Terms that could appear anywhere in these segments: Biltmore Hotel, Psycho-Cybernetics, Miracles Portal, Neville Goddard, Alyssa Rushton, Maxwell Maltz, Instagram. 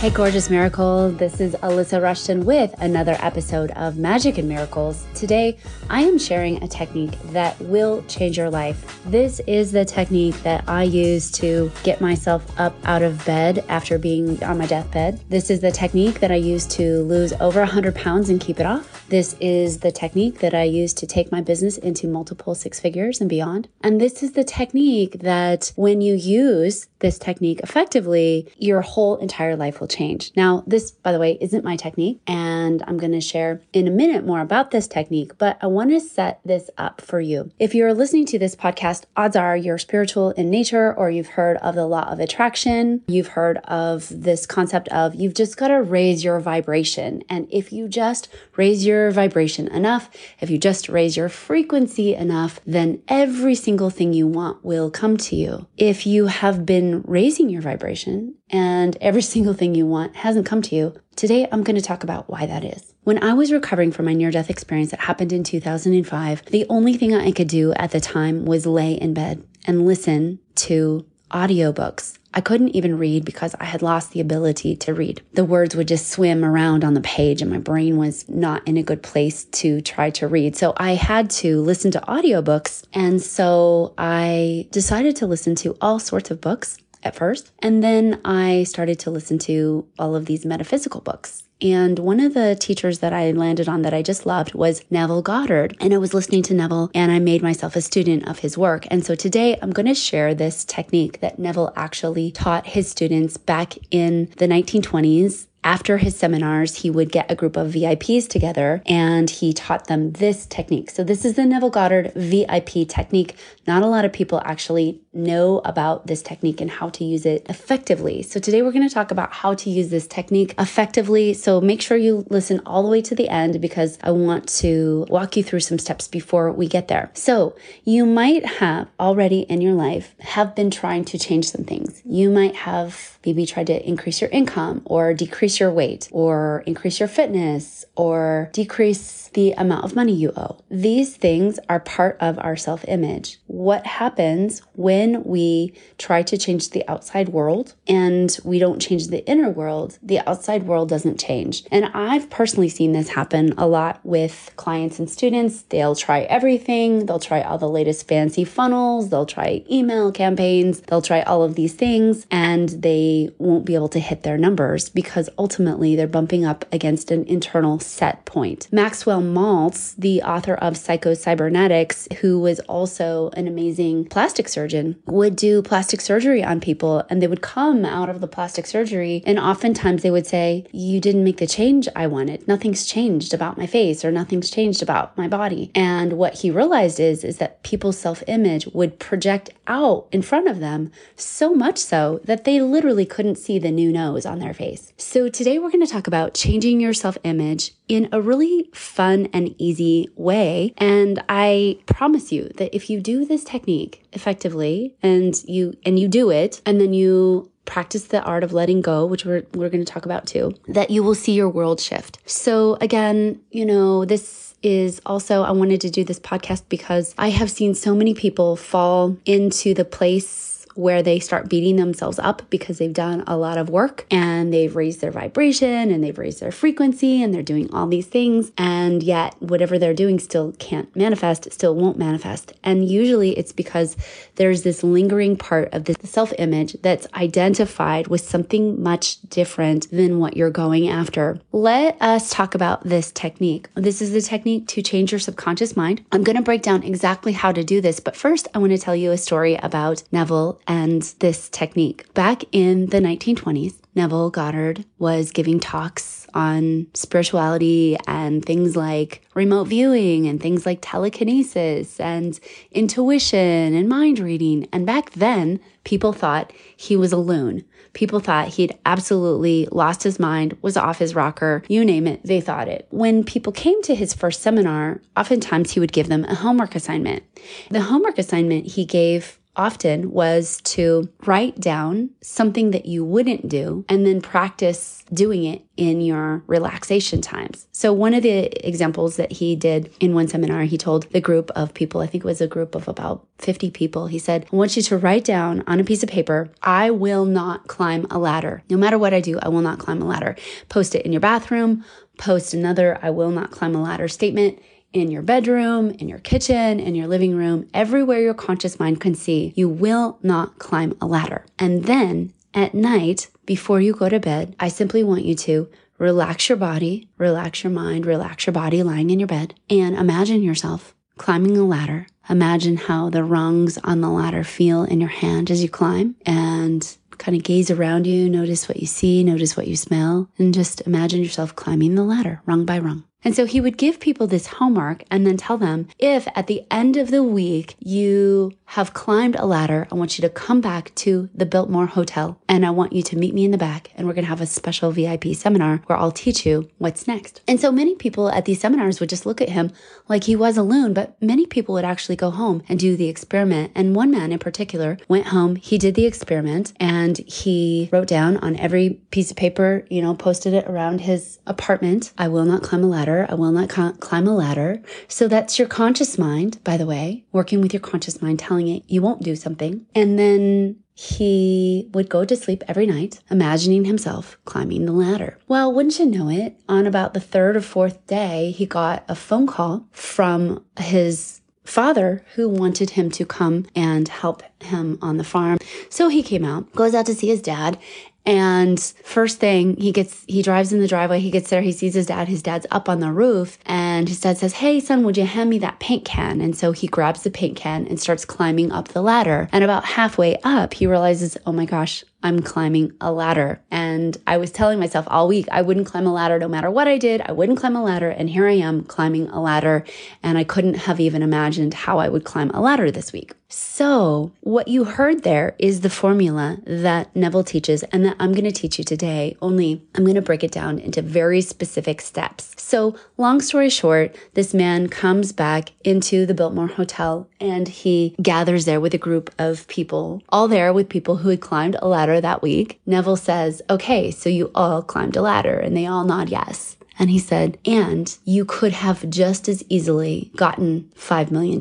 Hey, gorgeous miracle. This is Alyssa Rushton with another episode of Magic and Miracles. Today, I am sharing a technique that will change your life. This is the technique that I use to get myself up out of bed after being on my deathbed. This is the technique that I use to lose over 100 pounds and keep it off. This is the technique that I use to take my business into multiple six figures and beyond. And this is the technique that when you use this technique effectively, your whole entire life will change. Now, this, by the way, isn't my technique, and I'm going to share in a minute more about this technique, but I want to set this up for you. If you're listening to this podcast, odds are you're spiritual in nature, or you've heard of the law of attraction. You've heard of this concept of you've just got to raise your vibration. And if you just raise your vibration enough, if you just raise your frequency enough, then every single thing you want will come to you. If you have been raising your vibration and every single thing you want hasn't come to you, today I'm going to talk about why that is. When I was recovering from my near-death experience that happened in 2005, the only thing I could do at the time was lay in bed and listen to audiobooks. I couldn't even read because I had lost the ability to read. The words would just swim around on the page and my brain was not in a good place to try to read. So I had to listen to audiobooks. And so I decided to listen to all sorts of books at first. And then I started to listen to all of these metaphysical books. And one of the teachers that I landed on that I just loved was Neville Goddard. And I was listening to Neville and I made myself a student of his work. And so today I'm going to share this technique that Neville actually taught his students back in the 1920s. After his seminars, he would get a group of VIPs together and he taught them this technique. So this is the Neville Goddard VIP technique. Not a lot of people actually know about this technique and how to use it effectively. So today we're going to talk about how to use this technique effectively. So make sure you listen all the way to the end because I want to walk you through some steps before we get there. So you might have already in your life have been trying to change some things. You might have maybe tried to increase your income or decrease your weight or increase your fitness or decrease the amount of money you owe. These things are part of our self-image. What happens when we try to change the outside world and we don't change the inner world? The outside world doesn't change. And I've personally seen this happen a lot with clients and students. They'll try everything. They'll try all the latest fancy funnels. They'll try email campaigns. They'll try all of these things and they won't be able to hit their numbers because ultimately, they're bumping up against an internal set point. Maxwell Maltz, the author of Psycho-Cybernetics, who was also an amazing plastic surgeon, would do plastic surgery on people and they would come out of the plastic surgery and oftentimes they would say, you didn't make the change I wanted. Nothing's changed about my face or nothing's changed about my body. And what he realized is that people's self-image would project out in front of them so much so that they literally couldn't see the new nose on their face. So today we're going to talk about changing your self-image in a really fun and easy way. And I promise you that if you do this technique effectively and you do it, and then you practice the art of letting go, which we're going to talk about too, that you will see your world shift. So again, you know, this is also, I wanted to do this podcast because I have seen so many people fall into the place where they start beating themselves up because they've done a lot of work and they've raised their vibration and they've raised their frequency and they're doing all these things. And yet whatever they're doing still can't manifest, still won't manifest. And usually it's because there's this lingering part of the self-image that's identified with something much different than what you're going after. Let us talk about this technique. This is the technique to change your subconscious mind. I'm going to break down exactly how to do this, but first I want to tell you a story about Neville and this technique. Back in the 1920s, Neville Goddard was giving talks on spirituality and things like remote viewing and things like telekinesis and intuition and mind reading. And back then, people thought he was a loon. People thought he'd absolutely lost his mind, was off his rocker, you name it, they thought it. When people came to his first seminar, oftentimes he would give them a homework assignment. The homework assignment he gave often was to write down something that you wouldn't do and then practice doing it in your relaxation times. So one of the examples that he did in one seminar, he told the group of people, I think it was a group of about 50 people, he said, I want you to write down on a piece of paper, I will not climb a ladder. No matter what I do, I will not climb a ladder. Post it in your bathroom, post another I will not climb a ladder statement in your bedroom, in your kitchen, in your living room, everywhere your conscious mind can see, you will not climb a ladder. And then at night, before you go to bed, I simply want you to relax your body, relax your mind, relax your body lying in your bed, and imagine yourself climbing a ladder. Imagine how the rungs on the ladder feel in your hand as you climb, and kind of gaze around you, notice what you see, notice what you smell, and just imagine yourself climbing the ladder rung by rung. And so he would give people this homework and then tell them, if at the end of the week you have climbed a ladder, I want you to come back to the Biltmore Hotel and I want you to meet me in the back and we're going to have a special VIP seminar where I'll teach you what's next. And so many people at these seminars would just look at him like he was a loon, but many people would actually go home and do the experiment. And one man in particular went home, he did the experiment and he wrote down on every piece of paper, you know, posted it around his apartment, I will not climb a ladder. I will not climb a ladder. So that's your conscious mind, by the way, working with your conscious mind, telling it you won't do something. And then he would go to sleep every night, imagining himself climbing the ladder. Well, wouldn't you know it, on about the third or fourth day, he got a phone call from his father who wanted him to come and help him on the farm. So he came out, goes out to see his dad. And first thing he drives in the driveway, he gets there, he sees his dad, his dad's up on the roof and his dad says, hey son, would you hand me that paint can? And so he grabs the paint can and starts climbing up the ladder. And about halfway up, he realizes, oh my gosh, I'm climbing a ladder. And I was telling myself all week, I wouldn't climb a ladder no matter what I did. I wouldn't climb a ladder. And here I am climbing a ladder. And I couldn't have even imagined how I would climb a ladder this week. So what you heard there is the formula that Neville teaches and that I'm going to teach you today, only I'm going to break it down into very specific steps. So long story short, this man comes back into the Biltmore Hotel and he gathers there with a group of people, all there with people who had climbed a ladder that week. Neville says, okay, so you all climbed a ladder, and they all nod yes. And he said, and you could have just as easily gotten $5 million.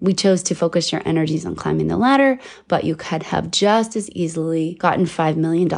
We chose to focus your energies on climbing the ladder, but you could have just as easily gotten $5 million.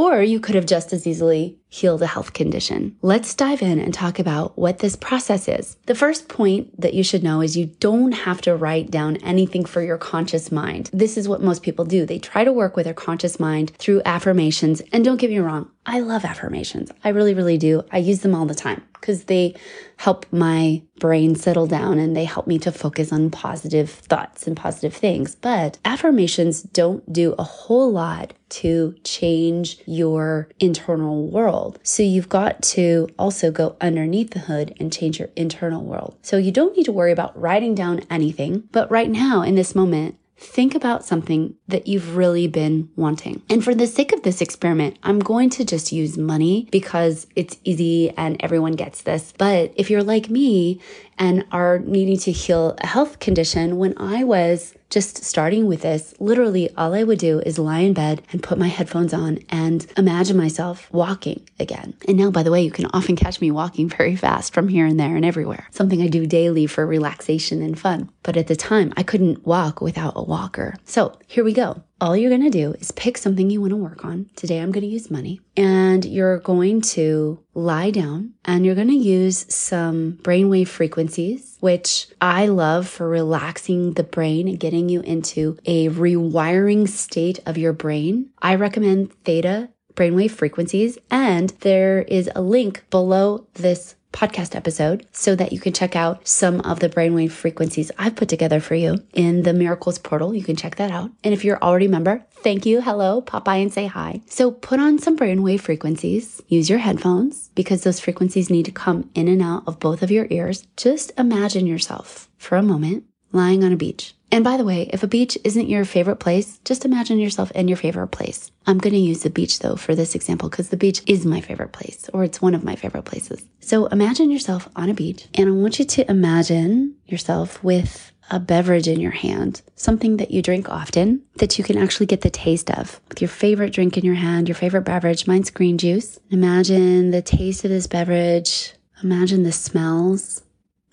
Or you could have just as easily healed a health condition. Let's dive in and talk about what this process is. The first point that you should know is you don't have to write down anything for your conscious mind. This is what most people do. They try to work with their conscious mind through affirmations. And don't get me wrong, I love affirmations. I really, really do. I use them all the time because they help my brain settle down and they help me to focus on positive thoughts and positive things. But affirmations don't do a whole lot to change your internal world. So you've got to also go underneath the hood and change your internal world. So you don't need to worry about writing down anything. But right now in this moment, think about something that you've really been wanting. And for the sake of this experiment, I'm going to just use money because it's easy and everyone gets this. But if you're like me and are needing to heal a health condition, when I was just starting with this, literally all I would do is lie in bed and put my headphones on and imagine myself walking again. And now, by the way, you can often catch me walking very fast from here and there and everywhere, something I do daily for relaxation and fun. But at the time, I couldn't walk without a walker. So here we go. All you're going to do is pick something you want to work on. Today, I'm going to use money. And you're going to lie down and you're going to use some brainwave frequencies, which I love for relaxing the brain and getting you into a rewiring state of your brain. I recommend theta brainwave frequencies. And there is a link below this podcast episode so that you can check out some of the brainwave frequencies I've put together for you in the Miracles Portal. You can check that out. And if you're already a member, thank you. Hello, pop by and say hi. So put on some brainwave frequencies, use your headphones because those frequencies need to come in and out of both of your ears. Just imagine yourself for a moment lying on a beach. And by the way, if a beach isn't your favorite place, just imagine yourself in your favorite place. I'm going to use the beach though for this example because the beach is my favorite place, or it's one of my favorite places. So imagine yourself on a beach and I want you to imagine yourself with a beverage in your hand, something that you drink often, that you can actually get the taste of. With your favorite drink in your hand, your favorite beverage, mine's green juice. Imagine the taste of this beverage. Imagine the smells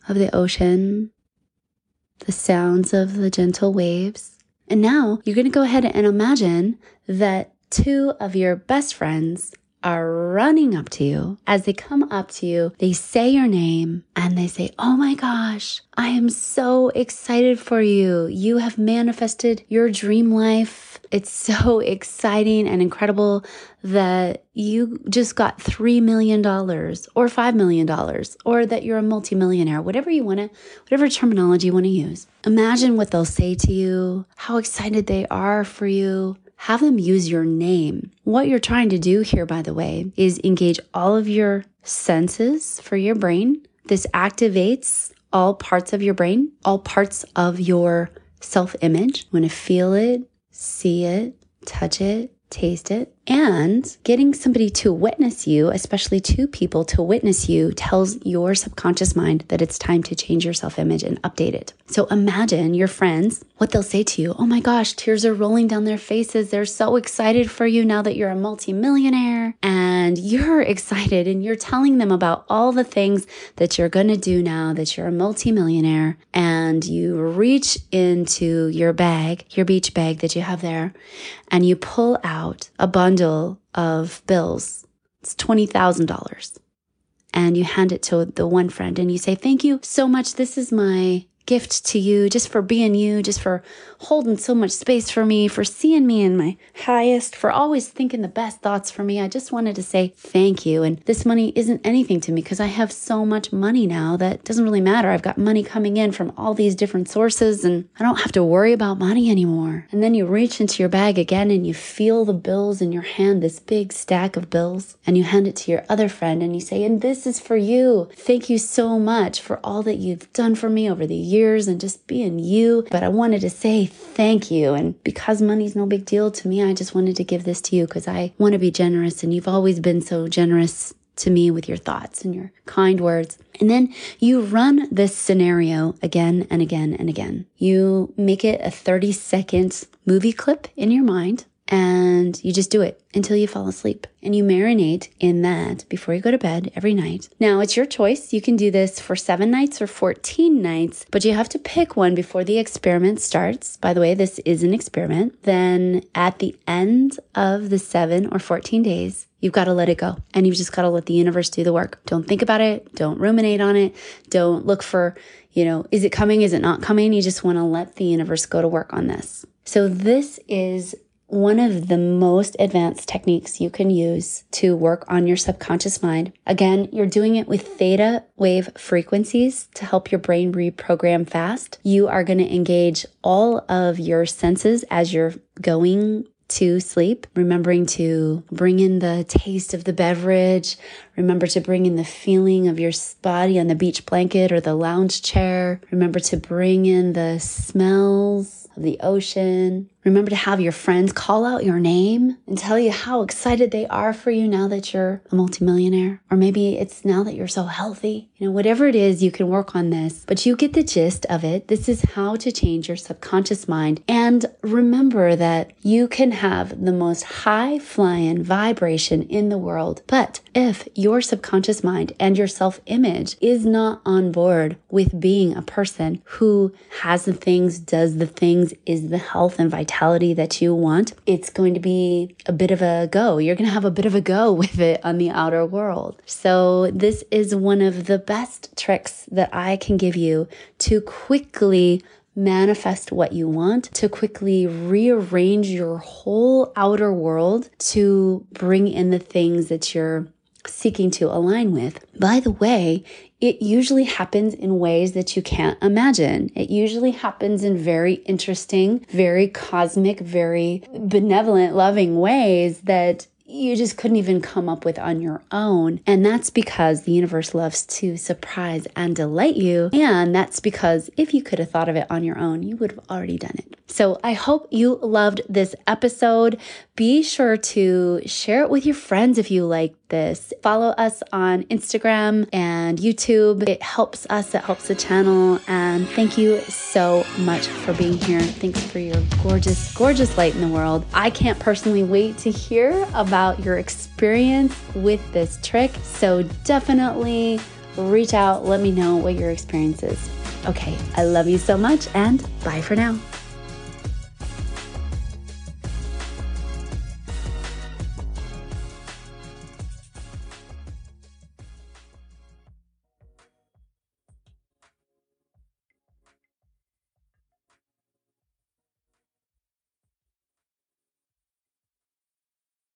of the ocean, the sounds of the gentle waves. And now you're going to go ahead and imagine that two of your best friends are running up to you. As they come up to you, they say your name and they say, "Oh my gosh, I am so excited for you. You have manifested your dream life. It's so exciting and incredible that you just got $3 million or $5 million, or that you're a multimillionaire," whatever you want to, whatever terminology you want to use. Imagine what they'll say to you, how excited they are for you. Have them use your name. What you're trying to do here, by the way, is engage all of your senses for your brain. This activates all parts of your brain, all parts of your self-image. You want to feel it, see it, touch it, taste it. And getting somebody to witness you, especially two people to witness you, tells your subconscious mind that it's time to change your self-image and update it. So imagine your friends, what they'll say to you. "Oh my gosh, tears are rolling down their faces. They're so excited for you now that you're a multimillionaire." And you're excited and you're telling them about all the things that you're going to do now that you're a multimillionaire. And you reach into your bag, your beach bag that you have there, and you pull out a bundle of bills. It's $20,000. And you hand it to the one friend and you say, "Thank you so much. This is my gift to you, just for being you, just for holding so much space for me, for seeing me in my highest, for always thinking the best thoughts for me. I just wanted to say thank you. And this money isn't anything to me because I have so much money now that doesn't really matter. I've got money coming in from all these different sources and I don't have to worry about money anymore." And then you reach into your bag again and you feel the bills in your hand, this big stack of bills, and you hand it to your other friend and you say, "And this is for you. Thank you so much for all that you've done for me over the years and just being you. But I wanted to say thank you. And because money's no big deal to me, I just wanted to give this to you because I want to be generous. And you've always been so generous to me with your thoughts and your kind words." And then you run this scenario again and again and again. You make it a 30-second movie clip in your mind. And you just do it until you fall asleep. And you marinate in that before you go to bed every night. Now, it's your choice. You can do this for 7 nights or 14 nights, but you have to pick one before the experiment starts. By the way, this is an experiment. Then at the end of the 7 or 14 days, you've got to let it go. And you've just got to let the universe do the work. Don't think about it. Don't ruminate on it. Don't look for, is it coming? Is it not coming? You just want to let the universe go to work on this. So this is one of the most advanced techniques you can use to work on your subconscious mind. Again, you're doing it with theta wave frequencies to help your brain reprogram fast. You are going to engage all of your senses as you're going to sleep, remembering to bring in the taste of the beverage. Remember to bring in the feeling of your body on the beach blanket or the lounge chair. Remember to bring in the smells of the ocean. Remember to have your friends call out your name and tell you how excited they are for you now that you're a multimillionaire. Or maybe it's now that you're so healthy. Whatever it is, you can work on this. But you get the gist of it. This is how to change your subconscious mind. And remember that you can have the most high-flying vibration in the world. But if your subconscious mind and your self-image is not on board with being a person who has the things, does the things, is the health and vitality that you want, it's going to be a bit of a go. You're going to have a bit of a go with it on the outer world. So this is one of the best tricks that I can give you to quickly manifest what you want, to quickly rearrange your whole outer world to bring in the things that you're seeking to align with. By the way, it usually happens in ways that you can't imagine. It usually happens in very interesting, very cosmic, very benevolent, loving ways that you just couldn't even come up with on your own. And that's because the universe loves to surprise and delight you. And that's because if you could have thought of it on your own, you would have already done it. So I hope you loved this episode. Be sure to share it with your friends if you like this. Follow us on Instagram and YouTube. It helps us. It helps the channel. And thank you so much for being here. Thanks for your gorgeous, gorgeous light in the world. I can't personally wait to hear about your experience with this trick. So definitely reach out. Let me know what your experience is. Okay, I love you so much and bye for now.